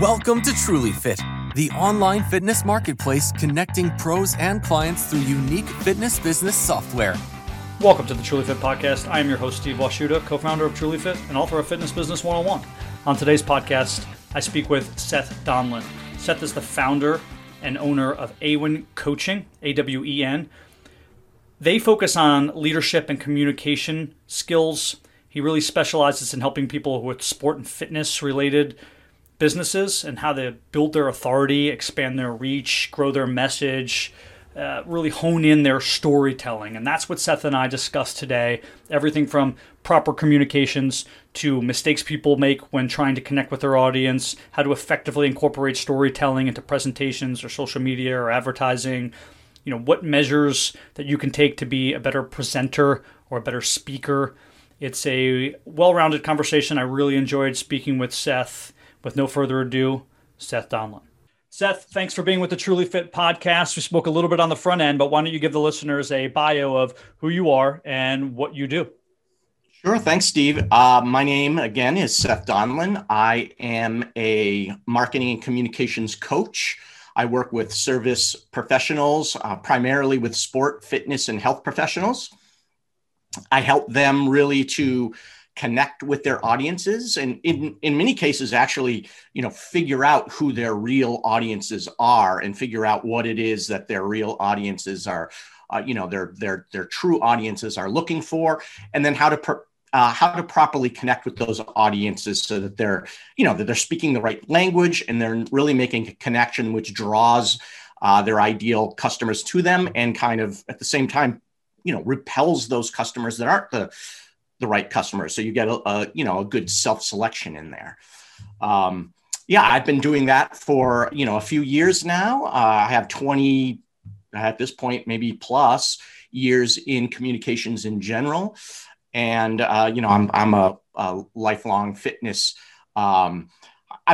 Welcome to Truly Fit, the online fitness marketplace connecting pros and clients through unique fitness business software. Welcome to the Truly Fit podcast. I am your host, Steve Washuda, co-founder of Truly Fit and author of Fitness Business 101. On today's podcast, I speak with Seth Donlin. Seth is the founder and owner of AWEN Coaching, A-W-E-N. They focus on leadership and communication skills. He really specializes in helping people with sport and fitness related businesses and how to build their authority, expand their reach, grow their message, really hone in their storytelling. And that's what Seth and I discussed today. Everything from proper communications to mistakes people make when trying to connect with their audience, how to effectively incorporate storytelling into presentations or social media or advertising, you know, what measures that you can take to be a better presenter or a better speaker. It's a well-rounded conversation. I really enjoyed speaking with Seth. With no further ado, Seth Donlin. Seth, thanks for being with the Truly Fit podcast. We spoke a little bit on the front end, but why don't you give the listeners a bio of who you are and what you do? Sure. Thanks, Steve. My name, again, is Seth Donlin. I am a marketing and communications coach. I work with service professionals, primarily with sport, fitness, and health professionals. I help them really to connect with their audiences and in many cases actually, you know, figure out who their real audiences are and figure out what it is that their real audiences are, you know, their true audiences are looking for, and then how to properly connect with those audiences so that they're, you know, that they're speaking the right language and they're really making a connection which draws their ideal customers to them and kind of at the same time, you know, repels those customers that aren't the right customers. So you get a good self-selection in there. I've been doing that for, you know, a few years now. I have 20 at this point, maybe plus years in communications in general. And, you know, I'm a lifelong fitness. I've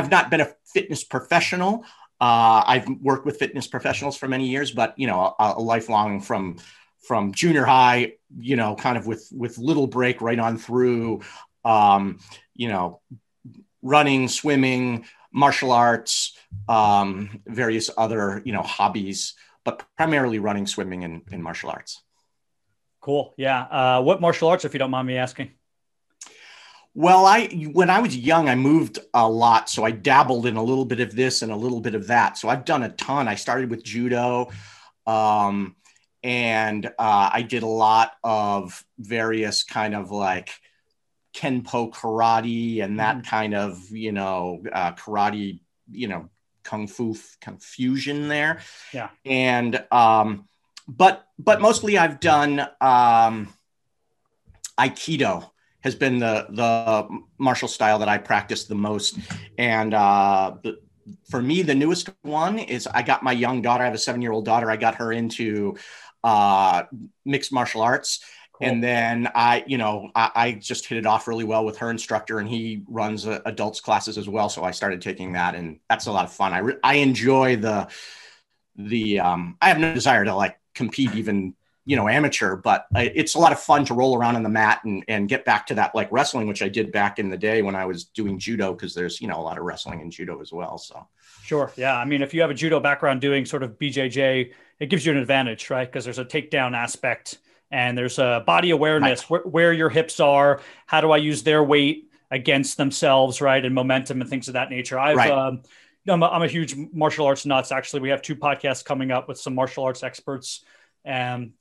not been a fitness professional. I've worked with fitness professionals for many years, but, you know, a lifelong from junior high, you know, kind of with little break right on through, you know, running, swimming, martial arts, various other, you know, hobbies, but primarily running, swimming, and martial arts. Cool. Yeah. What martial arts, if you don't mind me asking? Well, when I was young, I moved a lot. So I dabbled in a little bit of this and a little bit of that. So I've done a ton. I started with judo, and I did a lot of various kind of like Kenpo karate and that kind of, you know, karate, you know, kung fu confusion there. Yeah. And, but mostly I've done, Aikido has been the martial style that I practice the most. And, for me, the newest one is I got my young daughter. I have a 7-year-old daughter. I got her into mixed martial arts. Cool. And then I just hit it off really well with her instructor, and he runs adults classes as well. So I started taking that, and that's a lot of fun. I enjoy I have no desire to like compete, even, you know, amateur, but it's a lot of fun to roll around on the mat and get back to that like wrestling, which I did back in the day when I was doing judo, because there's, you know, a lot of wrestling in judo as well. So sure. Yeah. I mean, if you have a judo background doing sort of BJJ, it gives you an advantage, right? Because there's a takedown aspect and there's a body awareness, right? where your hips are, how do I use their weight against themselves, right? And momentum and things of that nature. Right. I'm a huge martial arts nuts. Actually, we have 2 podcasts coming up with some martial arts experts, you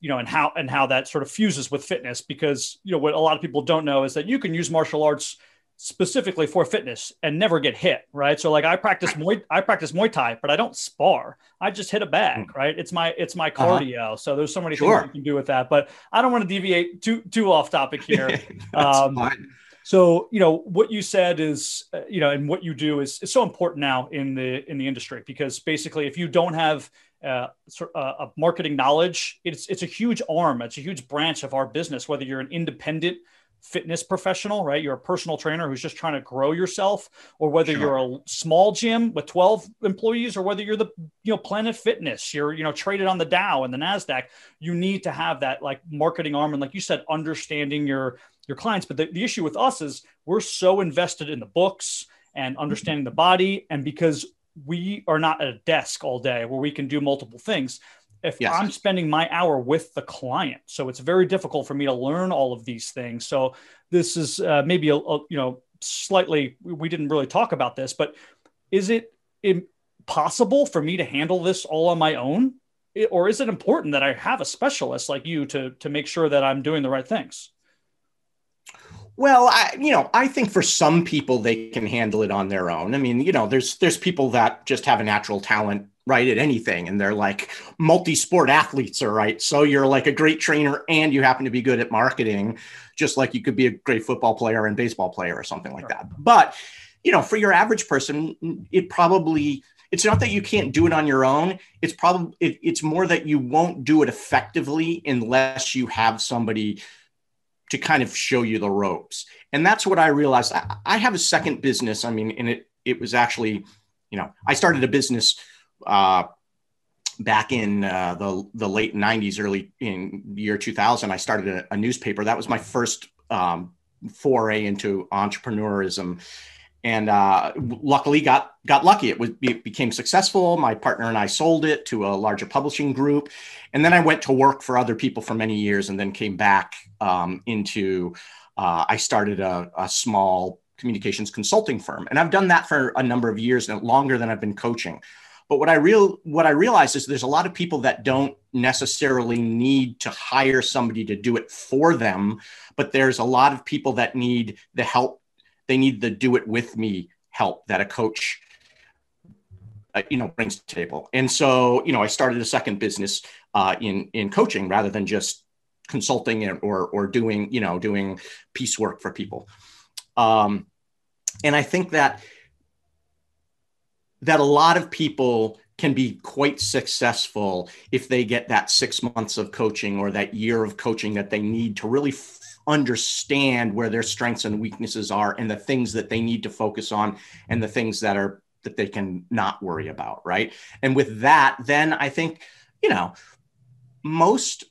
know, and how that sort of fuses with fitness, because, you know, what a lot of people don't know is that you can use martial arts specifically for fitness and never get hit. Right. So like I practice Muay Thai, but I don't spar. I just hit a bag. Right. It's my cardio. Uh-huh. So there's so many things you can do with that, but I don't want to deviate too off topic here. Fine. So, you know, what you said is, you know, and what you do is so important now in the industry, because basically if you don't have marketing knowledge, it's a huge arm. It's a huge branch of our business, whether you're an independent fitness professional, right? You're a personal trainer who's just trying to grow yourself, or whether you're a small gym with 12 employees, or whether you're the, you know, Planet Fitness, you're, you know, traded on the Dow and the NASDAQ. You need to have that like marketing arm. And like you said, understanding your clients. But the issue with us is we're so invested in the books and understanding the body. And because we are not at a desk all day where we can do multiple things, if yes. I'm spending my hour with the client, so it's very difficult for me to learn all of these things. So this is maybe, slightly, we didn't really talk about this, but is it possible for me to handle this all on my own? Or is it important that I have a specialist like you to make sure that I'm doing the right things? Well, I think for some people, they can handle it on their own. I mean, there's people that just have a natural talent, right, at anything. And they're like multi-sport athletes, all right? So you're like a great trainer and you happen to be good at marketing, just like you could be a great football player and baseball player or something like that. But, for your average person, it's not that you can't do it on your own. It's probably, it's more that you won't do it effectively unless you have somebody to kind of show you the ropes. And that's what I realized. I have a second business. And it was actually, I started a business back in the late 90s, early in year 2000. I started a newspaper. That was my first foray into entrepreneurism. And luckily got lucky. It became successful. My partner and I sold it to a larger publishing group. And then I went to work for other people for many years and then came back I started a small communications consulting firm. And I've done that for a number of years, and longer than I've been coaching. But what I realized is there's a lot of people that don't necessarily need to hire somebody to do it for them, but there's a lot of people that need the help. They need the do it with me help that a coach, brings to the table. And so, I started a second business in coaching rather than just consulting or doing piecework for people. And I think that a lot of people can be quite successful if they get that 6 months of coaching or that year of coaching that they need to really understand where their strengths and weaknesses are and the things that they need to focus on and the things that they can not worry about. Right. And with that, then I think, most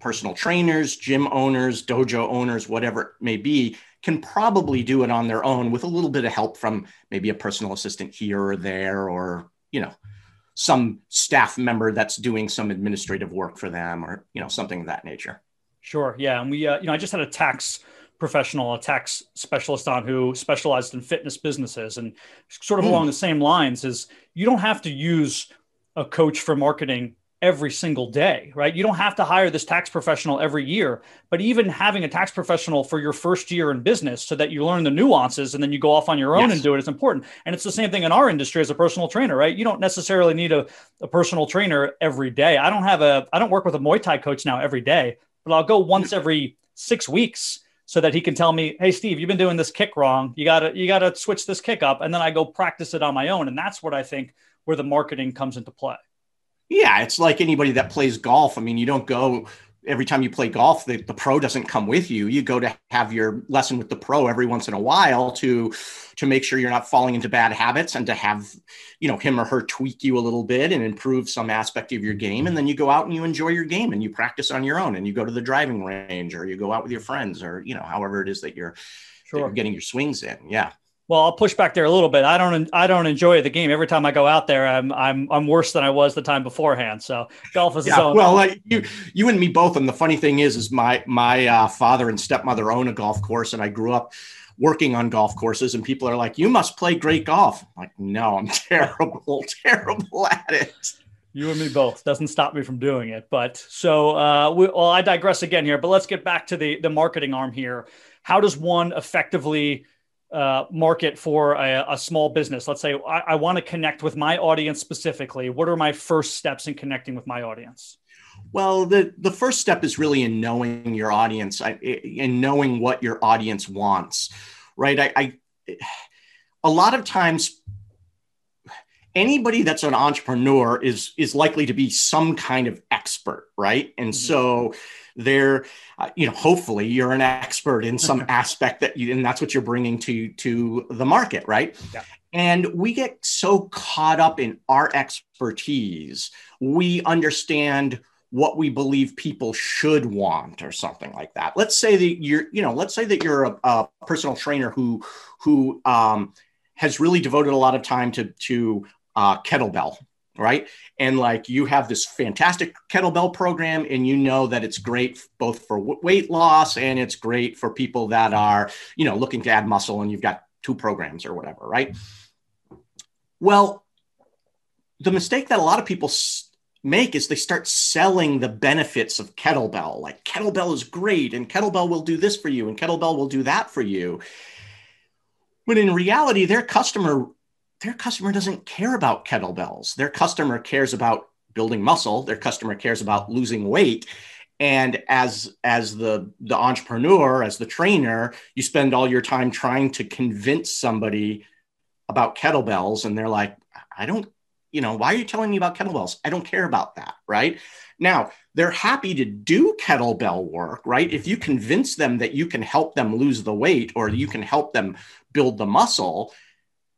personal trainers, gym owners, dojo owners, whatever it may be, can probably do it on their own with a little bit of help from maybe a personal assistant here or there, or, some staff member that's doing some administrative work for them or, something of that nature. Sure. Yeah. And we, I just had a tax professional, a tax specialist on who specialized in fitness businesses, and sort of along the same lines is you don't have to use a coach for marketing every single day, right? You don't have to hire this tax professional every year, but even having a tax professional for your first year in business so that you learn the nuances and then you go off on your own and do it is important. And it's the same thing in our industry as a personal trainer, right? You don't necessarily need a personal trainer every day. I don't work with a Muay Thai coach now every day, but I'll go once every 6 weeks so that he can tell me, hey, Steve, you've been doing this kick wrong. You gotta switch this kick up. And then I go practice it on my own. And that's what I think where the marketing comes into play. Yeah. It's like anybody that plays golf. You don't go every time you play golf, the pro doesn't come with you. You go to have your lesson with the pro every once in a while to make sure you're not falling into bad habits and to have, him or her tweak you a little bit and improve some aspect of your game. And then you go out and you enjoy your game and you practice on your own and you go to the driving range or you go out with your friends or, however it is that you're getting your swings in. Yeah. Well, I'll push back there a little bit. I don't enjoy the game. Every time I go out there, I'm worse than I was the time beforehand. So golf is its own. Well, you and me both. And the funny thing is my father and stepmother own a golf course, and I grew up working on golf courses. And people are like, "You must play great golf." I'm like, "No, I'm terrible at it." You and me both. Doesn't stop me from doing it. But so, I digress again here. But let's get back to the marketing arm here. How does one effectively market for a small business? Let's say I want to connect with my audience specifically. What are my first steps in connecting with my audience? Well, the first step is really in knowing your audience and knowing what your audience wants, right? A lot of times, anybody that's an entrepreneur is likely to be some kind of expert, right? And so they're, hopefully you're an expert in some aspect and that's what you're bringing to the market, right? Yeah. And we get so caught up in our expertise. We understand what we believe people should want or something like that. Let's say that you're a personal trainer who has really devoted a lot of time to kettlebell, right? And like, you have this fantastic kettlebell program, and you know that it's great both for weight loss, and it's great for people that are, you know, looking to add muscle, and you've got two programs or whatever, right? Well, the mistake that a lot of people make is they start selling the benefits of kettlebell. Like, kettlebell is great, and kettlebell will do this for you, and kettlebell will do that for you. When in reality, their customer doesn't care about kettlebells. Their customer cares about building muscle. Their customer cares about losing weight. And as the entrepreneur, as the trainer, you spend all your time trying to convince somebody about kettlebells. And they're like, I don't, you know, why are you telling me about kettlebells? I don't care about that, right? Now, they're happy to do kettlebell work, right? If you convince them that you can help them lose the weight, or you can help them build the muscle,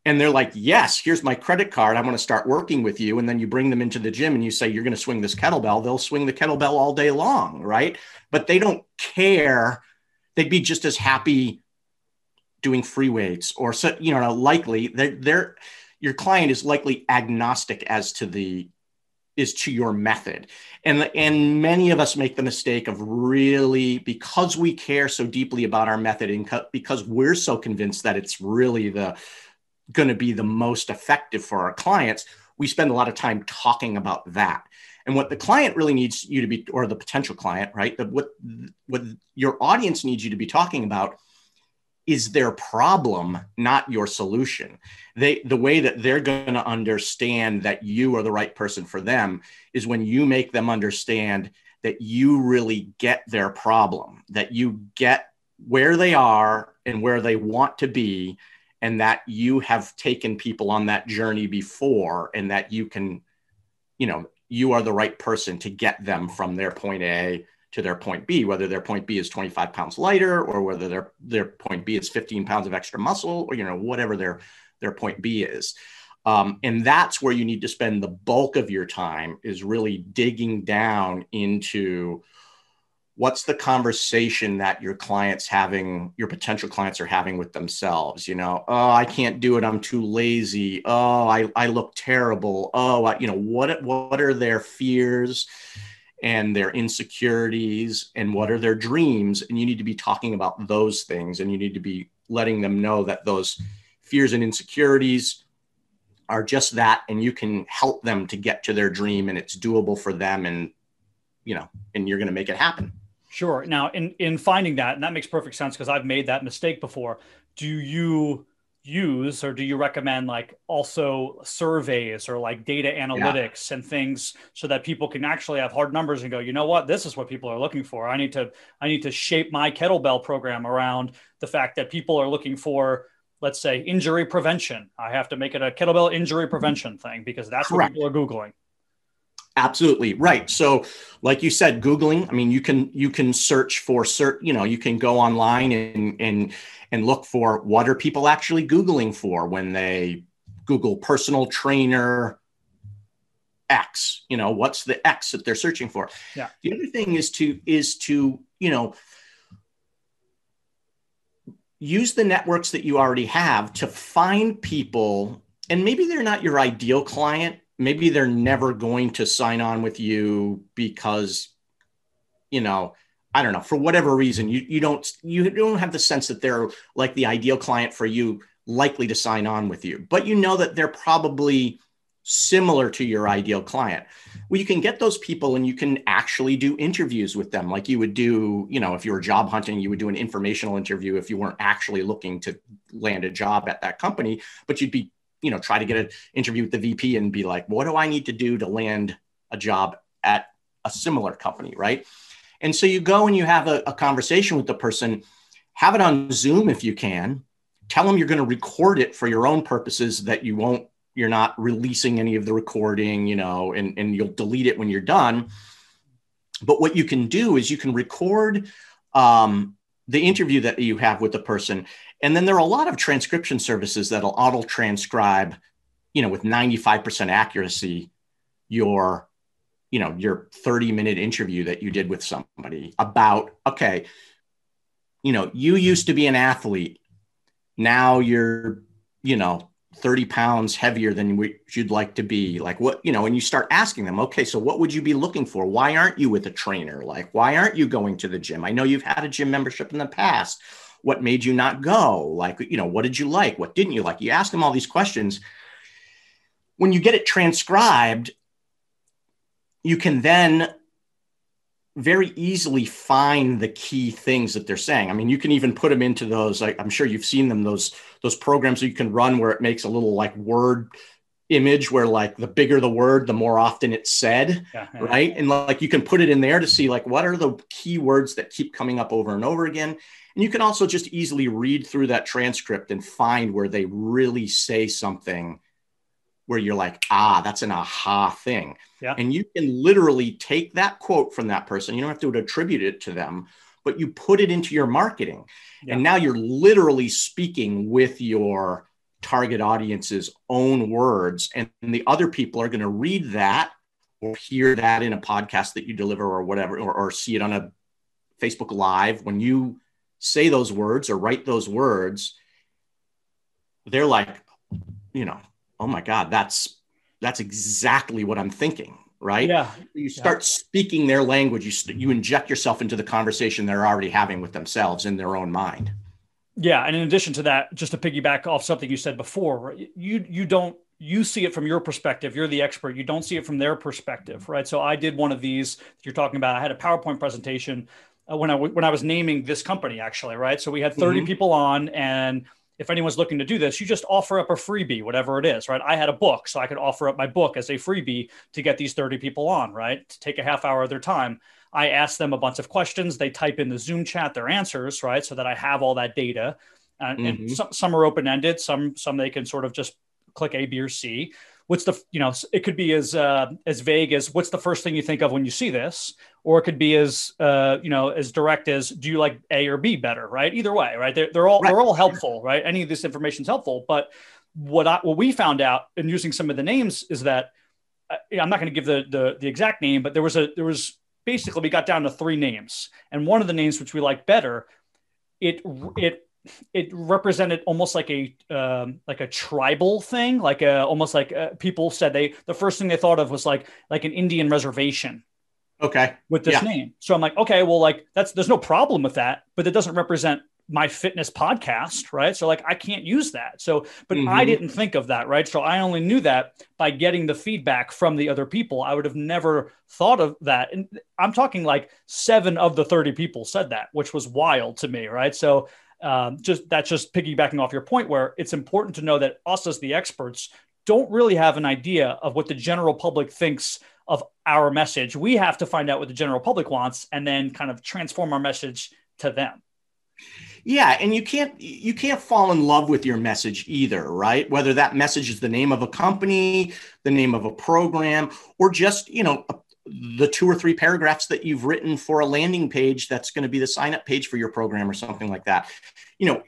and they're like, yes, here's my credit card, I want to start working with you. And then you bring them into the gym and you say, you're going to swing this kettlebell. They'll swing the kettlebell all day long, right? But they don't care. They'd be just as happy doing free weights, or, so, you know, likely they're your client is likely agnostic as to your method. And many of us make the mistake of really, because we care so deeply about our method, and because we're so convinced that it's really going to be the most effective for our clients, we spend a lot of time talking about that. And what the client really needs you to be, or the potential client, right? What your audience needs you to be talking about is their problem, not your solution. The way that they're going to understand that you are the right person for them is when you make them understand that you really get their problem, that you get where they are and where they want to be, and that you have taken people on that journey before, and that you can, you know, you are the right person to get them from their point A to their point B, whether their point B is 25 pounds lighter, or whether their point B is 15 pounds of extra muscle, or, you know, whatever their point B is. And that's where you need to spend the bulk of your time, is really digging down into what's the conversation that your clients having, your potential clients are having with themselves. You know, oh, I can't do it, I'm too lazy. Oh, I look terrible. Oh, you know, what are their fears and their insecurities, and what are their dreams? And you need to be talking about those things, and you need to be letting them know that those fears and insecurities are just that, and you can help them to get to their dream, and it's doable for them, and, you know, and you're going to make it happen. Sure. Now, in finding that, and that makes perfect sense, because I've made that mistake before. Do you use, or do you recommend, like, also surveys or like data analytics and things, so that people can actually have hard numbers and go, you know what, this is what people are looking for. I need to shape my kettlebell program around the fact that people are looking for, let's say, injury prevention. I have to make it a kettlebell injury prevention thing, because that's correct. What people are Googling. Absolutely. Right. So like you said, Googling, I mean, you can search for certain, you know, you can go online and look for what are people actually Googling for when they Google personal trainer X, you know, what's the X that they're searching for? Yeah. The other thing is to, you know, use the networks that you already have to find people, and maybe they're not your ideal client. Maybe they're never going to sign on with you because, you know, I don't know, for whatever reason, you don't have the sense that they're like the ideal client for you, likely to sign on with you, but you know that they're probably similar to your ideal client. Well, you can get those people, and you can actually do interviews with them. Like you would do, you know, if you were job hunting, you would do an informational interview if you weren't actually looking to land a job at that company, but you'd be, you know, try to get an interview with the VP and be like, what do I need to do to land a job at a similar company, right? And so you go and you have a conversation with the person, have it on Zoom if you can, tell them you're going to record it for your own purposes, that you're not releasing any of the recording, you know, and you'll delete it when you're done. But what you can do is you can record the interview that you have with the person. And then there are a lot of transcription services that'll auto transcribe, you know, with 95% accuracy, your, you know, your 30-minute interview that you did with somebody about, okay, you know, you used to be an athlete. Now you're you know, 30 pounds heavier than you'd like to be, like what, you know, and you start asking them, okay, so what would you be looking for? Why aren't you with a trainer? Like, why aren't you going to the gym? I know you've had a gym membership in the past. What made you not go? Like, you know, what did you like? What didn't you like? You ask them all these questions. When you get it transcribed, you can then very easily find the key things that they're saying. I mean, you can even put them into those, like, I'm sure you've seen them, those programs that you can run where it makes a little like word image where like the bigger the word, the more often it's said, right? And like, you can put it in there to see like, what are the key words that keep coming up over and over again? And you can also just easily read through that transcript and find where they really say something where you're like, ah, that's an aha thing. Yeah. And you can literally take that quote from that person. You don't have to attribute it to them, but you put it into your marketing. Yeah. And now you're literally speaking with your target audience's own words. And the other people are going to read that or hear that in a podcast that you deliver or whatever, or see it on a Facebook Live. When you say those words or write those words, they're like, you know, oh my God, that's exactly what I'm thinking, right? Yeah. You start speaking their language. You inject yourself into the conversation they're already having with themselves in their own mind. Yeah. And in addition to that, just to piggyback off something you said before, you see it from your perspective. You're the expert. You don't see it from their perspective, right? So I did one of these that you're talking about. I had a PowerPoint presentation when I was naming this company, actually, right? So we had 30 people on, and if anyone's looking to do this, you just offer up a freebie, whatever it is, right? I had a book, so I could offer up my book as a freebie to get these 30 people on, right? To take a half hour of their time. I asked them a bunch of questions. They type in the Zoom chat their answers, right? So that I have all that data. And some are open-ended, some they can sort of just click A, B, or C. What's the, you know, it could be as vague as what's the first thing you think of when you see this, or it could be as, you know, as direct as, do you like A or B better? Right. Either way. Right. They're all helpful. Right. Any of this information is helpful. But what we found out in using some of the names is that I'm not going to give the exact name, but there was basically, we got down to three names, and one of the names, which we liked better, it represented almost like a tribal thing, almost like people said the first thing they thought of was like an Indian reservation. Okay. With this name. So I'm like, okay, well, like there's no problem with that, but it doesn't represent my fitness podcast. Right. So like, I can't use that. So, but I didn't think of that. Right. So I only knew that by getting the feedback from the other people. I would have never thought of that. And I'm talking like 7 of the 30 people said that, which was wild to me. Right. So, just piggybacking off your point, where it's important to know that us as the experts don't really have an idea of what the general public thinks of our message. We have to find out what the general public wants and then kind of transform our message to them. Yeah. And you can't fall in love with your message either, right? Whether that message is the name of a company, the name of a program, or just, you know, the 2 or 3 paragraphs that you've written for a landing page that's going to be the sign up page for your program or something like that. You know,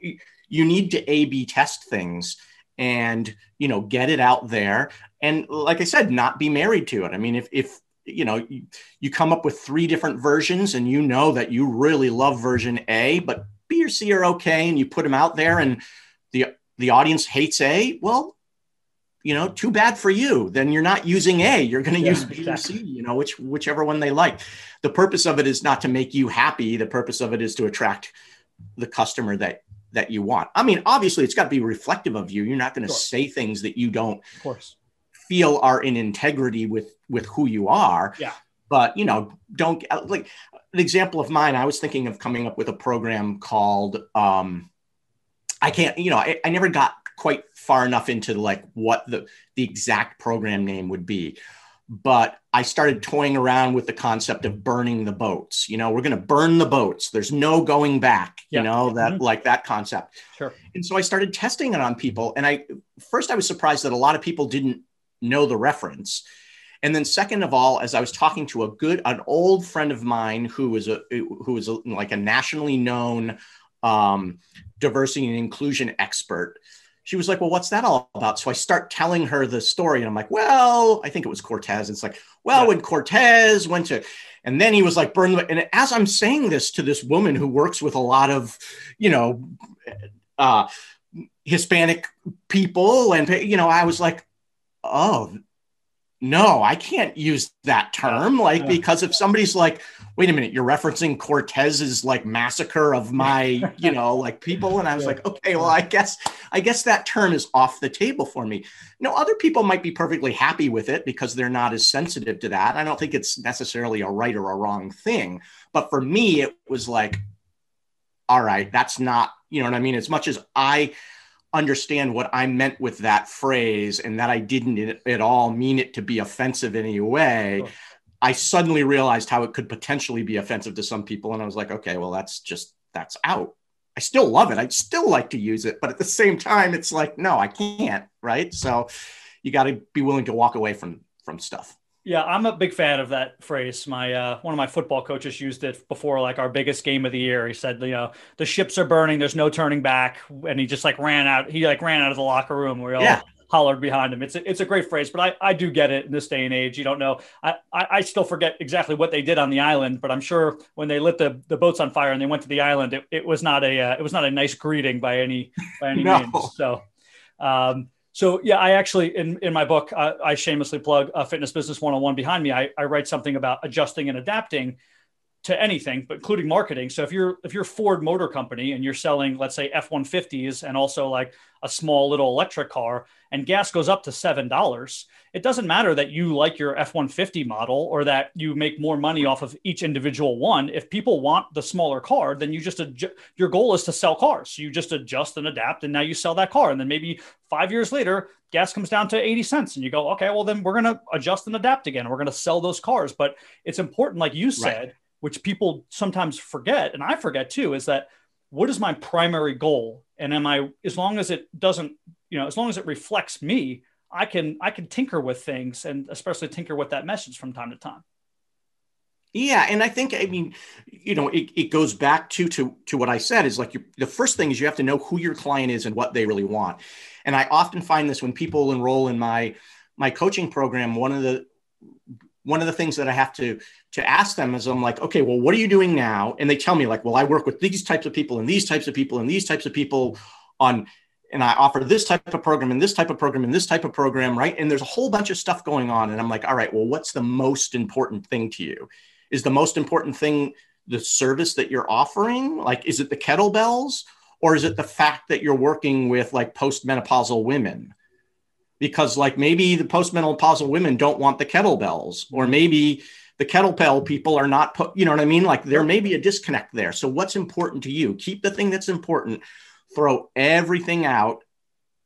you need to A/B test things and, you know, get it out there. And like I said, not be married to it. I mean, if you know, you come up with 3 different versions and you know that you really love version A, but B or C are okay, and you put them out there and the audience hates A, well, you know, too bad for you. Then you're not using A, you're going to use B or C, you know, whichever one they like. The purpose of it is not to make you happy. The purpose of it is to attract the customer that you want. I mean, obviously it's got to be reflective of you. You're not going to say things that you don't feel are in integrity with who you are. Yeah. But, you know, don't, like an example of mine, I was thinking of coming up with a program called, I never got quite far enough into like what the exact program name would be. But I started toying around with the concept of burning the boats. You know, we're going to burn the boats. There's no going back, you know, that concept. Sure. And so I started testing it on people. And I was surprised that a lot of people didn't know the reference. And then second of all, as I was talking to an old friend of mine who was like a nationally known diversity and inclusion expert, she was like, well, what's that all about? So I start telling her the story, and I'm like, well, I think it was Cortez. And it's like, well, when Cortez went to, and then he was like, burn. And as I'm saying this to this woman who works with a lot of, you know, Hispanic people. And, you know, I was like, oh, no, I can't use that term. Like, because if somebody's like, wait a minute, you're referencing Cortez's like massacre of my, you know, like people. And I was like, okay, well, I guess that term is off the table for me. No, other people might be perfectly happy with it because they're not as sensitive to that. I don't think it's necessarily a right or a wrong thing, but for me, it was like, all right, that's not, you know what I mean? As much as I understand what I meant with that phrase and that I didn't at all mean it to be offensive in any way, I suddenly realized how it could potentially be offensive to some people. And I was like, okay, well, that's out. I still love it. I'd still like to use it, but at the same time, it's like, no, I can't. Right. So you got to be willing to walk away from stuff. Yeah. I'm a big fan of that phrase. My, one of my football coaches used it before, like our biggest game of the year. He said, you know, the ships are burning, there's no turning back. And he just like ran out of the locker room. We all hollered behind him. It's a great phrase, but I do get it in this day and age. You don't know. I still forget exactly what they did on the island, but I'm sure when they lit the boats on fire and they went to the island, it was not a nice greeting by any no. means. So yeah, I actually, in my book, I shamelessly plug Fitness Business 101 behind me. I write something about adjusting and adapting to anything, but including marketing. So if you're Ford Motor Company and you're selling, let's say, F-150s and also like a small little electric car, and gas goes up to $7, it doesn't matter that you like your F-150 model or that you make more money off of each individual one. If people want the smaller car, then you your goal is to sell cars. You just adjust and adapt, and now you sell that car. And then maybe 5 years later, gas comes down to 80 cents and you go, okay, well then we're going to adjust and adapt again. We're going to sell those cars. But it's important, like you said, right, which people sometimes forget, and I forget too, is that what is my primary goal? And as long as it doesn't, you know, as long as it reflects me, I can tinker with things, and especially tinker with that message from time to time. Yeah. And I think, I mean, you know, it goes back to what I said is like, the first thing is you have to know who your client is and what they really want. And I often find this when people enroll in my coaching program, one of the things that I have to ask them is I'm like, okay, well, what are you doing now? And they tell me like, well, I work with these types of people and these types of people and these types of people and I offer this type of program and this type of program and this type of program, right? And there's a whole bunch of stuff going on. And I'm like, all right, well, what's the most important thing to you? Is the most important thing the service that you're offering? Like, is it the kettlebells, or is it the fact that you're working with like postmenopausal women? Because like maybe the postmenopausal women don't want the kettlebells, or maybe the kettlebell people are not, you know what I mean? Like there may be a disconnect there. So what's important to you? Keep the thing that's important, throw everything out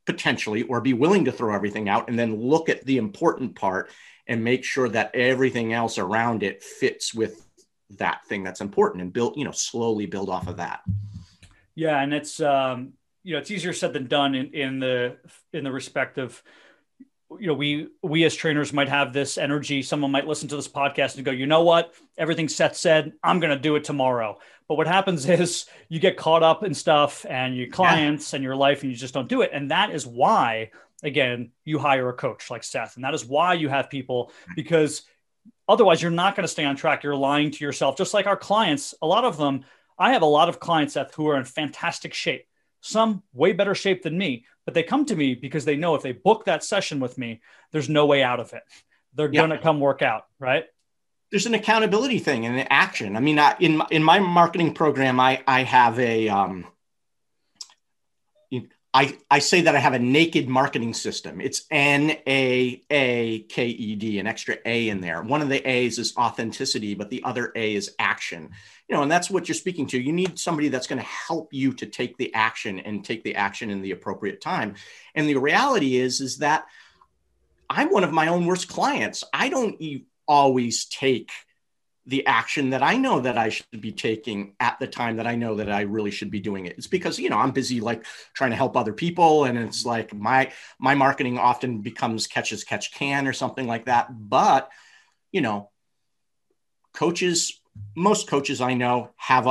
potentially, or be willing to throw everything out, and then look at the important part and make sure that everything else around it fits with that thing that's important, and slowly build off of that. Yeah. And it's, you know, it's easier said than done in the respect of, you know, we as trainers might have this energy. Someone might listen to this podcast and go, you know what, everything Seth said, I'm going to do it tomorrow. But what happens is you get caught up in stuff and your clients and your life, and you just don't do it. And that is why, again, you hire a coach like Seth. And that is why you have people, because otherwise you're not going to stay on track. You're lying to yourself. Just like our clients, a lot of them, I have a lot of clients, Seth, who are in fantastic shape, some way better shape than me, but they come to me because they know if they book that session with me, there's no way out of it. They're going to come work out, right? There's an accountability thing and an action. I mean, in my marketing program, I have a, I say that I have a naked marketing system. It's NAAKED, an extra A in there. One of the A's is authenticity, but the other A is action. You know, and that's what you're speaking to. You need somebody that's going to help you to take the action in the appropriate time. And the reality is that I'm one of my own worst clients. I don't always take the action that I know that I should be taking at the time that I know that I really should be doing it. It's because, you know, I'm busy like trying to help other people. And it's like my marketing often becomes catch as catch can or something like that. But, you know, coaches, most coaches I know have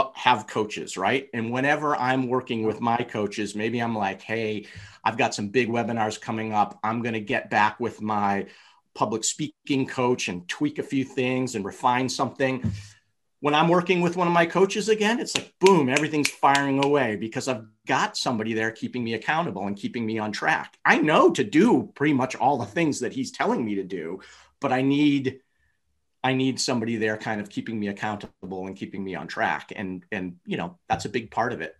coaches, right? And whenever I'm working with my coaches, maybe I'm like, hey, I've got some big webinars coming up. I'm going to get back with my public speaking coach and tweak a few things and refine something. when I'm working with one of my coaches again, it's like, boom, everything's firing away because I've got somebody there keeping me accountable and keeping me on track. I know to do pretty much all the things that he's telling me to do, but I need somebody there kind of keeping me accountable and keeping me on track. And, you know, that's a big part of it.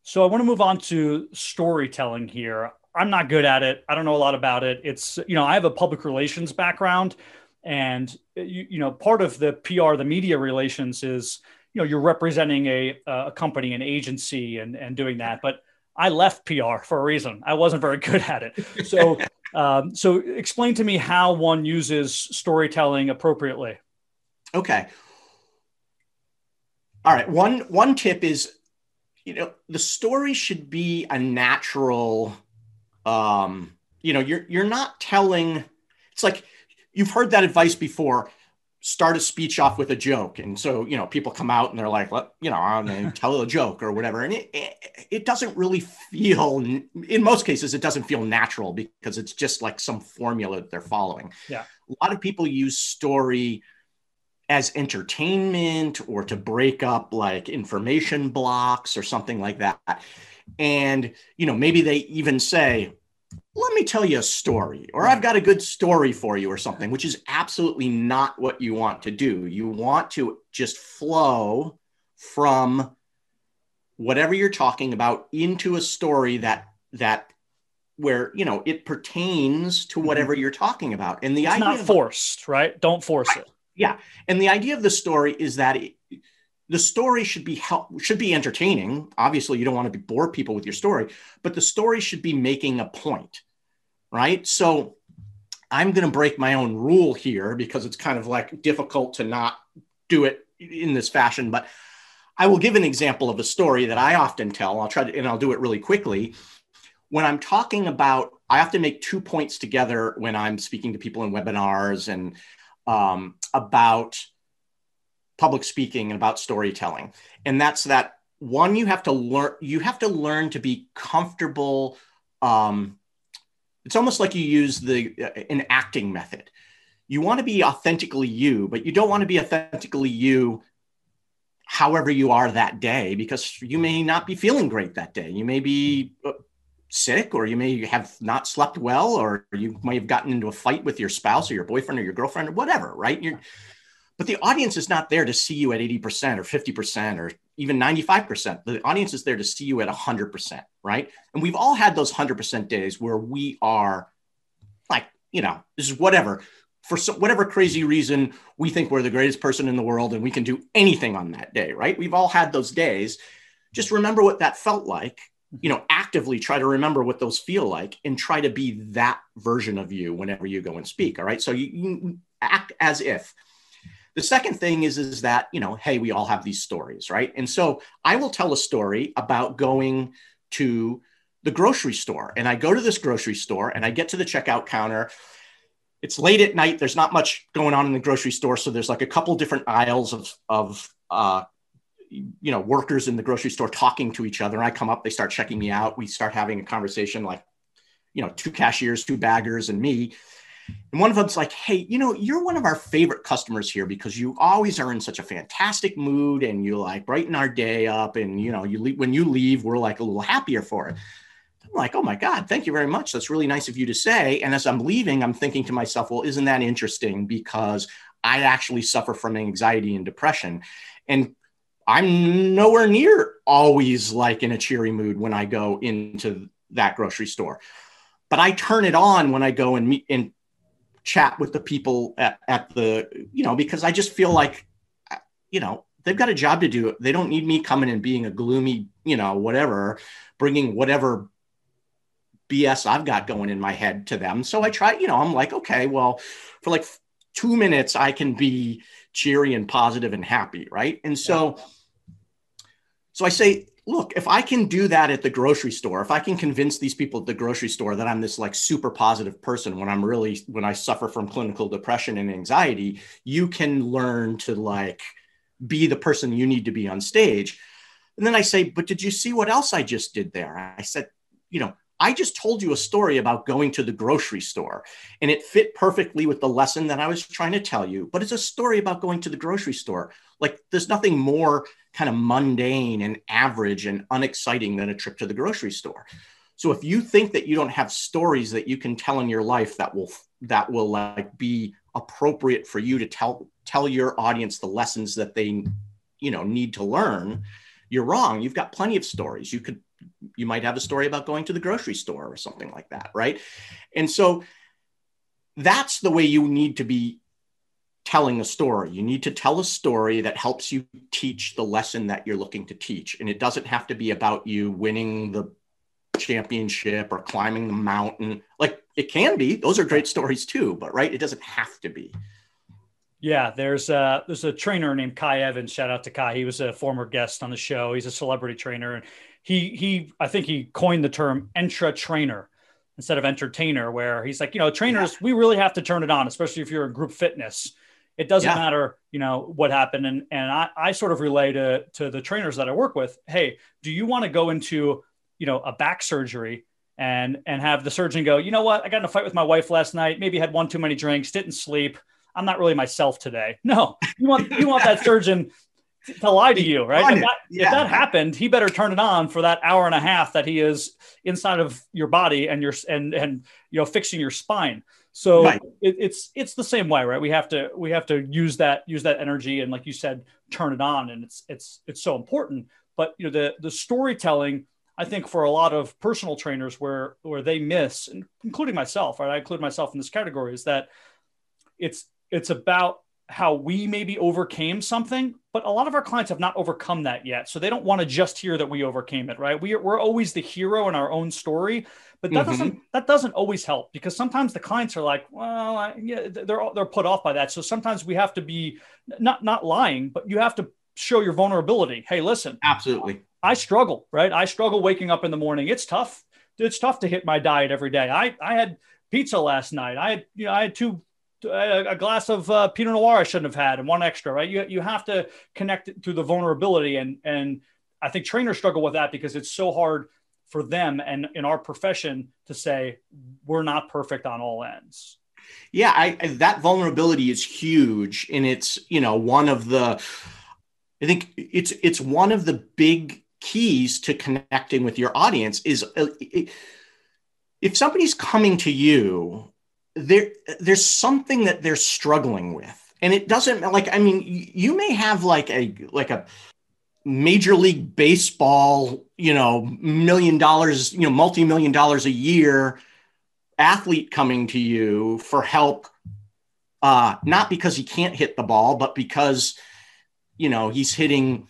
So I want to move on to storytelling here. I'm not good at it. I don't know a lot about it. It's, you know, I have a public relations background, and, you know, part of the PR, the media relations is, you know, you're representing a company, an agency, and doing that. But I left PR for a reason. I wasn't very good at it. So, so explain to me how one uses storytelling appropriately. Okay. All right. One tip is, you know, the story should be a natural, you know, you're not telling, it's like, you've heard that advice before, start a speech off with a joke. And so, you know, people come out and they're like, well, you know, I'm going to tell a joke or whatever. And it doesn't really feel, in most cases, it doesn't feel natural because it's just like some formula that they're following. Yeah. A lot of people use story as entertainment or to break up like information blocks or something like that. And, you know, maybe they even say, let me tell you a story, or I've got a good story for you or something, which is absolutely not what you want to do. You want to just flow from whatever you're talking about into a story that where, you know, it pertains to whatever you're talking about. And the idea, it's not forced, right? Don't force it. Yeah. And the idea of the story is that the story should be entertaining. Obviously, you don't want to bore people with your story, but the story should be making a point, right? So I'm going to break my own rule here because it's kind of like difficult to not do it in this fashion, but I will give an example of a story that I often tell. I'll do it really quickly. When I'm talking about, I have to make 2 points together when I'm speaking to people in webinars and about public speaking and about storytelling. And that's that one, you have to learn to be comfortable. It's almost like you use an acting method. You want to be authentically you, but you don't want to be authentically you however you are that day, because you may not be feeling great that day. You may be sick, or you may have not slept well, or you may have gotten into a fight with your spouse or your boyfriend or your girlfriend or whatever, right? But the audience is not there to see you at 80% or 50% or even 95%. The audience is there to see you at 100%, right? And we've all had those 100% days where we are like, you know, this is whatever, for whatever crazy reason, we think we're the greatest person in the world and we can do anything on that day, right? We've all had those days. Just remember what that felt like, you know, actively try to remember what those feel like and try to be that version of you whenever you go and speak, all right? So you act as if. The second thing is that, you know, hey, we all have these stories, right? And so I will tell a story about going to the grocery store, and I go to this grocery store and I get to the checkout counter. It's late at night. There's not much going on in the grocery store. So there's like a couple different aisles of you know, workers in the grocery store talking to each other. And I come up, they start checking me out. We start having a conversation, like, you know, two cashiers, two baggers and me. And one of them's like, hey, you know, you're one of our favorite customers here because you always are in such a fantastic mood and you like brighten our day up. And, you know, when you leave, we're like a little happier for it. I'm like, oh my God, thank you very much. That's really nice of you to say. And as I'm leaving, I'm thinking to myself, well, isn't that interesting? Because I actually suffer from anxiety and depression. And I'm nowhere near always like in a cheery mood when I go into that grocery store. But I turn it on when I go and meet and chat with the people at the, you know, because I just feel like, you know, they've got a job to do. They don't need me coming and being a gloomy, you know, whatever, bringing whatever BS I've got going in my head to them. So I try, you know, I'm like, okay, well, for like 2 minutes, I can be cheery and positive and happy. Right. And so I say, look, if I can do that at the grocery store, if I can convince these people at the grocery store that I'm this like super positive person when I suffer from clinical depression and anxiety, you can learn to like be the person you need to be on stage. And then I say, but did you see what else I just did there? I said, you know, I just told you a story about going to the grocery store, and it fit perfectly with the lesson that I was trying to tell you, but it's a story about going to the grocery store. Like, there's nothing more kind of mundane and average and unexciting than a trip to the grocery store. So if you think that you don't have stories that you can tell in your life that will like be appropriate for you to tell your audience the lessons that they, you know, need to learn, you're wrong. You've got plenty of stories. You might have a story about going to the grocery store or something like that, right? And so that's the way you need to be telling a story. You need to tell a story that helps you teach the lesson that you're looking to teach. And it doesn't have to be about you winning the championship or climbing the mountain. Like, it can be, those are great stories too, but right, it doesn't have to be. Yeah, there's a trainer named Kai Evans. Shout out to Kai. He was a former guest on the show. He's a celebrity trainer, and he I think he coined the term "entra-trainer" instead of entertainer, where he's like, you know, trainers, we really have to turn it on, especially if you're in group fitness. It doesn't matter, you know, what happened. And I sort of relay to the trainers that I work with, hey, do you want to go into, you know, a back surgery and have the surgeon go, you know what, I got in a fight with my wife last night, maybe had one too many drinks, didn't sleep. I'm not really myself today. No, you want that surgeon to lie to you, right? If that happened, he better turn it on for that hour and a half that he is inside of your body and your and you know, fixing your spine. So it's the same way, right? We have to use that energy, and like you said, turn it on, and it's so important. But you know, the storytelling, I think, for a lot of personal trainers where they miss, including myself, right? I include myself in this category, is that it's about how we maybe overcame something, but a lot of our clients have not overcome that yet. So they don't want to just hear that we overcame it, right? We're always the hero in our own story, but that doesn't always help, because sometimes the clients are like, well, they're put off by that. So sometimes we have to be not lying, but you have to show your vulnerability. Hey, listen, absolutely. I struggle, right? I struggle waking up in the morning. It's tough. It's tough to hit my diet every day. I had pizza last night. I had a glass of Pinot Noir I shouldn't have had, and one extra, right? You have to connect it through the vulnerability. And I think trainers struggle with that because it's so hard for them and in our profession to say, we're not perfect on all ends. Yeah. That vulnerability is huge. And it's, you know, I think it's one of the big keys to connecting with your audience is if somebody's coming to you, there's something that they're struggling with. And it doesn't, like, I mean, you may have like a Major League Baseball, you know, $1 million, you know, multi-million dollars a year athlete coming to you for help, not because he can't hit the ball, but because, you know, he's hitting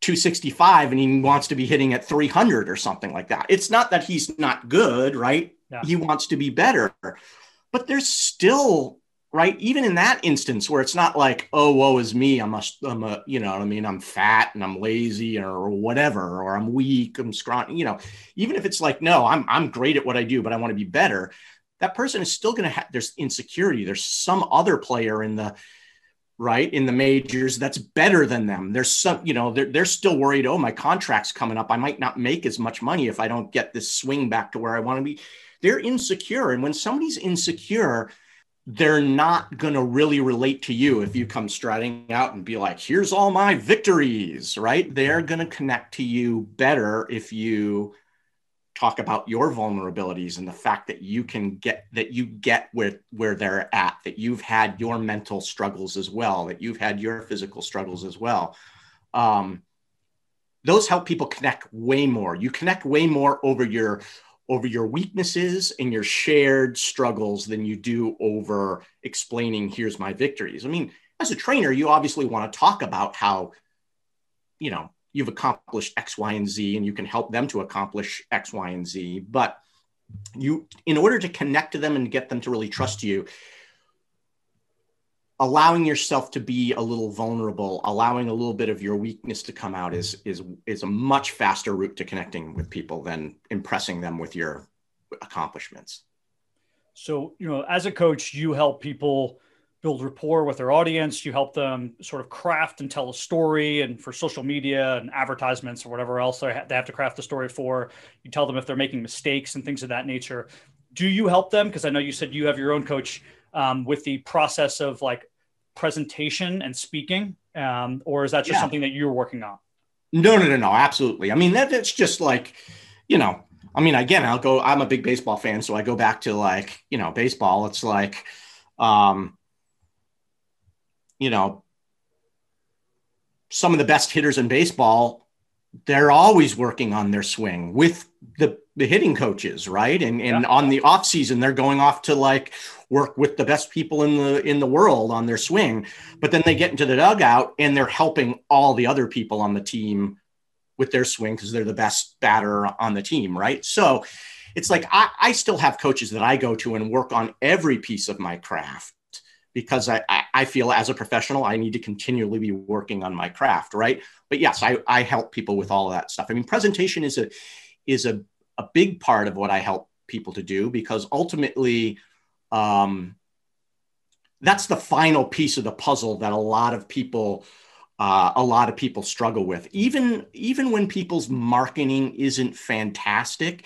265 and he wants to be hitting at 300 or something like that. It's not that he's not good, right? Yeah. He wants to be better, but there's still, right, even in that instance where it's not like, oh, woe is me, I'm a, you know what I mean, I'm fat and I'm lazy or whatever, or I'm weak, I'm scrawny, you know, even if it's like, no, I'm great at what I do, but I want to be better. That person is still going to have, there's insecurity. There's some other player in the majors that's better than them. There's some, you know, they're still worried, oh, my contract's coming up. I might not make as much money if I don't get this swing back to where I want to be. They're insecure. And when somebody's insecure, they're not going to really relate to you if you come strutting out and be like, here's all my victories, right? They're going to connect to you better if you talk about your vulnerabilities and the fact that you get where they're at, that you've had your mental struggles as well, that you've had your physical struggles as well. Those help people connect way more. You connect way more over your weaknesses and your shared struggles than you do over explaining, here's my victories. I mean, as a trainer, you obviously want to talk about how, you know, you've accomplished X, Y, and Z, and you can help them to accomplish X, Y, and Z. But you, in order to connect to them and get them to really trust you, allowing yourself to be a little vulnerable, allowing a little bit of your weakness to come out is a much faster route to connecting with people than impressing them with your accomplishments. So, you know, as a coach, you help people build rapport with their audience. You help them sort of craft and tell a story, and for social media and advertisements or whatever else they have to craft the story for. You tell them if they're making mistakes and things of that nature. Do you help them? Because I know you said you have your own coach with the process of like presentation and speaking, or is that just something that you're working on? No, absolutely. I mean, that's just like, you know, I mean, again, I'm a big baseball fan. So I go back to like, you know, baseball, it's like, you know, some of the best hitters in baseball, they're always working on their swing with the hitting coaches. Right. And on the off season, they're going off to like work with the best people in the world on their swing, but then they get into the dugout and they're helping all the other people on the team with their swing because they're the best batter on the team. Right. So it's like, I still have coaches that I go to and work on every piece of my craft, because I feel as a professional, I need to continually be working on my craft. Right. But yes, I help people with all of that stuff. I mean, presentation is a big part of what I help people to do, because ultimately that's the final piece of the puzzle that a lot of people struggle with. Even when people's marketing isn't fantastic,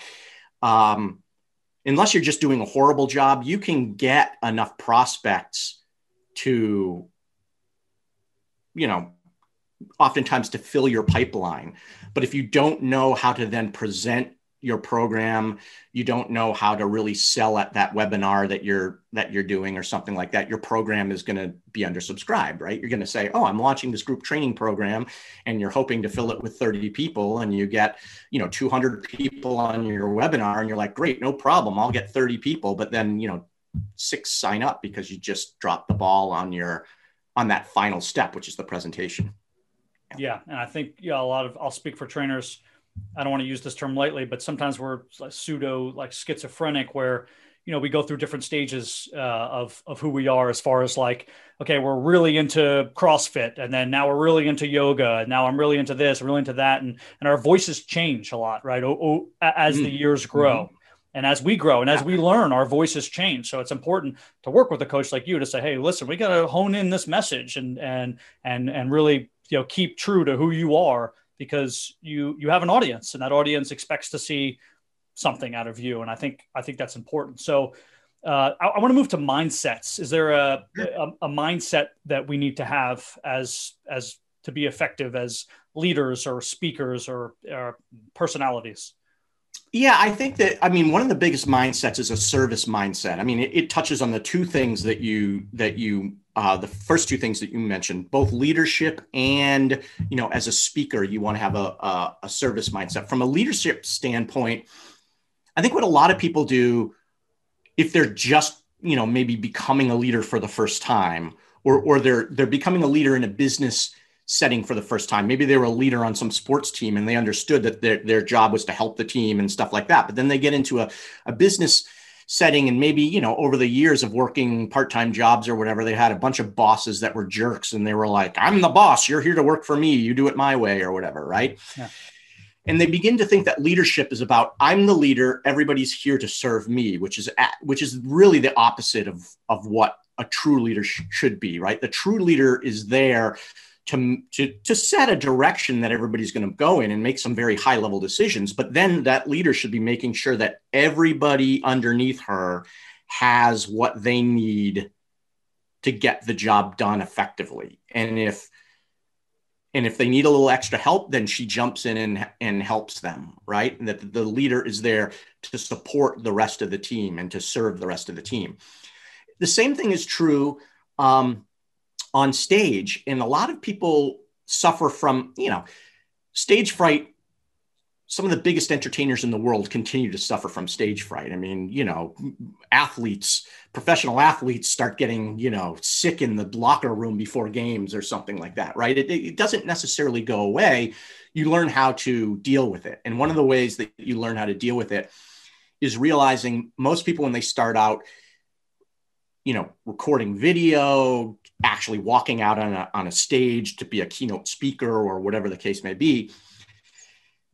unless you're just doing a horrible job, you can get enough prospects to, you know, oftentimes to fill your pipeline. But if you don't know how to then present your program, you don't know how to really sell at that webinar that you're doing or something like that, your program is going to be undersubscribed, right? You're going to say, oh, I'm launching this group training program, and you're hoping to fill it with 30 people, and you get, you know, 200 people on your webinar, and you're like, great, no problem, I'll get 30 people. But then, you know, 6 sign up because you just dropped the ball on that final step, which is the presentation. Yeah. And I think, yeah, I'll speak for trainers. I don't want to use this term lightly, but sometimes we're pseudo like schizophrenic, where, you know, we go through different stages of who we are, as far as like, okay, we're really into CrossFit, and then now we're really into yoga, and now I'm really into this, I'm really into that. And our voices change a lot, right? As the years grow, and as we grow and as we learn, our voices change. So it's important to work with a coach like you to say, hey, listen, we got to hone in this message and really, you know, keep true to who you are, because you have an audience, and that audience expects to see something out of you. And I think that's important. So I want to move to mindsets. Is there a mindset that we need to have as to be effective as leaders or speakers or personalities? Yeah, I think that, I mean, one of the biggest mindsets is a service mindset. I mean, it touches on the two things the first two things that you mentioned, both leadership and, you know, as a speaker, you want to have a service mindset. From a leadership standpoint, I think what a lot of people do, if they're just, you know, maybe becoming a leader for the first time, or they're becoming a leader in a business setting for the first time. Maybe they were a leader on some sports team and they understood that their job was to help the team and stuff like that. But then they get into a business setting, and maybe, you know, over the years of working part-time jobs or whatever, they had a bunch of bosses that were jerks, and they were like, I'm the boss, you're here to work for me, you do it my way or whatever, right? Yeah. And they begin to think that leadership is about, I'm the leader, everybody's here to serve me, which is really the opposite of what a true leader should be, right? The true leader is there to set a direction that everybody's going to go in and make some very high level decisions. But then that leader should be making sure that everybody underneath her has what they need to get the job done effectively. And if they need a little extra help, then she jumps in and helps them, right? And that the leader is there to support the rest of the team and to serve the rest of the team. The same thing is true on stage. And a lot of people suffer from, you know, stage fright. Some of the biggest entertainers in the world continue to suffer from stage fright. I mean, you know, professional athletes start getting, you know, sick in the locker room before games or something like that, right? It doesn't necessarily go away. You learn how to deal with it. And one of the ways that you learn how to deal with it is realizing most people, when they start out, you know, recording video, actually walking out on a stage to be a keynote speaker or whatever the case may be,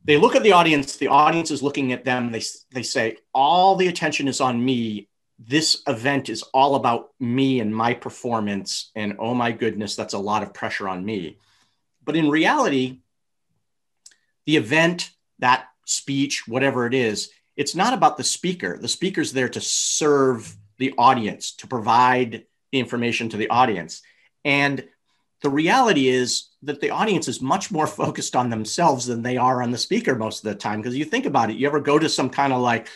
they look at the audience is looking at them, they say, all the attention is on me, this event is all about me and my performance, and oh my goodness, that's a lot of pressure on me. But in reality, the event, that speech, whatever it is, it's not about the speaker. The speaker's there to serve the audience, to provide the information to the audience. And the reality is that the audience is much more focused on themselves than they are on the speaker most of the time. Because you think about it, you ever go to some kind of like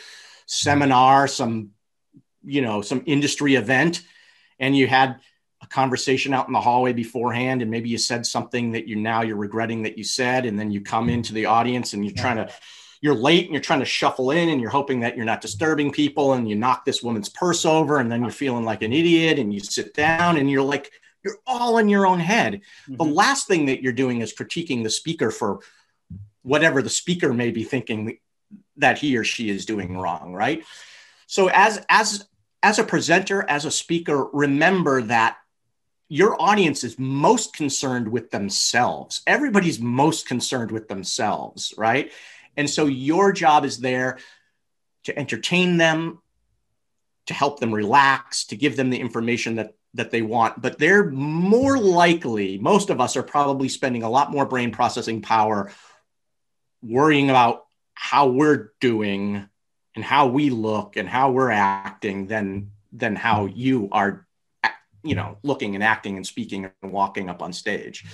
seminar, some industry event, and you had a conversation out in the hallway beforehand, and maybe you said something that you're regretting that you said, and then you come into the audience and you're late and you're trying to shuffle in and you're hoping that you're not disturbing people, and you knock this woman's purse over, and then you're feeling like an idiot, and you sit down and you're like, you're all in your own head. Mm-hmm. The last thing that you're doing is critiquing the speaker for whatever the speaker may be thinking that he or she is doing wrong, right? So as a presenter, as a speaker, remember that your audience is most concerned with themselves. Everybody's most concerned with themselves, right? And so your job is there to entertain them, to help them relax, to give them the information that they want. But they're more likely, most of us are probably spending a lot more brain processing power worrying about how we're doing and how we look and how we're acting than how you are, looking and acting and speaking and walking up on stage.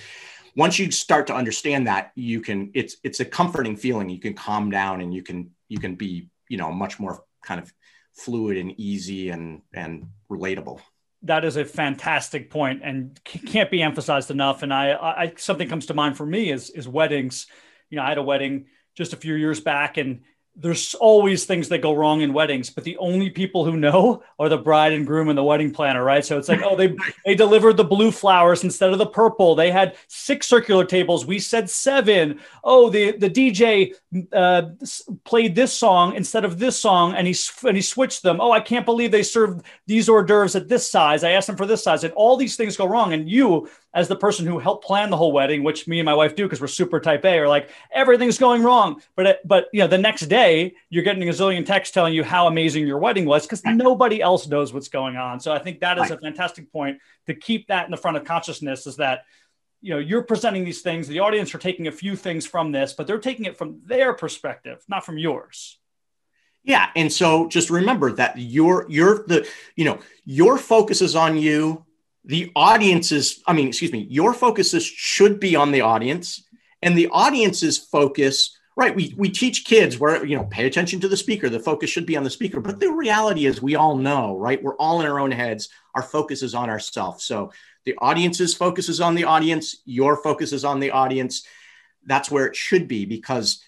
Once you start to understand that, you can, it's a comforting feeling. You can calm down and you can be, much more kind of fluid and easy and relatable. That is a fantastic point and can't be emphasized enough. And I something comes to mind for me is weddings. I had a wedding just a few years back, and there's always things that go wrong in weddings, but the only people who know are the bride and groom and the wedding planner, right? So it's like, oh, they delivered the blue flowers instead of the purple. They had 6 circular tables. We said 7. Oh, the DJ played this song instead of this song, and he switched them. Oh, I can't believe they served these hors d'oeuvres at this size. I asked them for this size, and all these things go wrong. And you, as the person who helped plan the whole wedding, which me and my wife do because we're super type A, are like, everything's going wrong. But the next day you're getting a zillion texts telling you how amazing your wedding was because nobody else knows what's going on. So I think that is a fantastic point to keep that in the front of consciousness, is that, you're presenting these things, the audience are taking a few things from this, but they're taking it from their perspective, not from yours. Yeah. And so just remember that your focus is on you. The audience's, your focuses should be on the audience, and the audience's focus, right? We teach kids where, pay attention to the speaker. The focus should be on the speaker, but the reality is we all know, right? We're all in our own heads. Our focus is on ourselves. So the audience's focus is on the audience. Your focus is on the audience. That's where it should be, because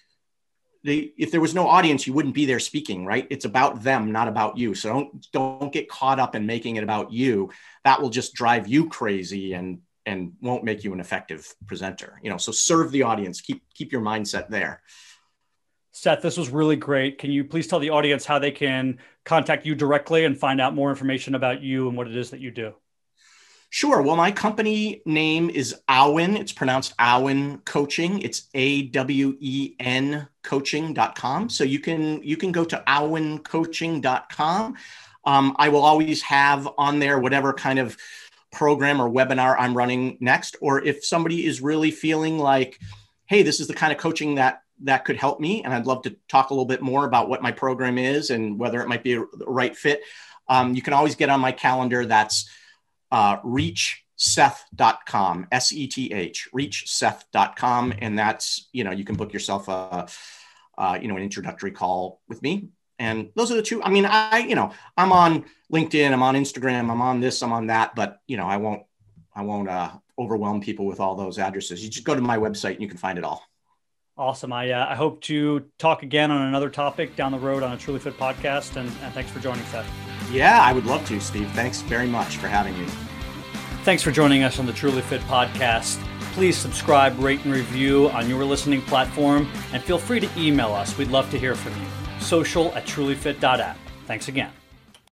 if there was no audience, you wouldn't be there speaking, right? It's about them, not about you. So don't get caught up in making it about you. That will just drive you crazy and won't make you an effective presenter. So serve the audience. Keep your mindset there. Seth, this was really great. Can you please tell the audience how they can contact you directly and find out more information about you and what it is that you do? Sure. Well, my company name is AWEN. It's pronounced AWEN Coaching. It's awencoaching.com. So you can go to awencoaching.com. I will always have on there whatever kind of program or webinar I'm running next. Or if somebody is really feeling like, hey, this is the kind of coaching that could help me, and I'd love to talk a little bit more about what my program is and whether it might be a right fit, you can always get on my calendar. That's reachseth.com, SETH, reachseth.com. And that's, you can book yourself an introductory call with me. And those are the two. I'm on LinkedIn, I'm on Instagram, I'm on this, I'm on that, but I won't overwhelm people with all those addresses. You just go to my website and you can find it all. Awesome. I hope to talk again on another topic down the road on a Truly Fit podcast. And thanks for joining, Seth. Yeah, I would love to, Steve. Thanks very much for having me. Thanks for joining us on the Truly Fit podcast. Please subscribe, rate, and review on your listening platform, and feel free to email us. We'd love to hear from you. Social@trulyfit.app. Thanks again.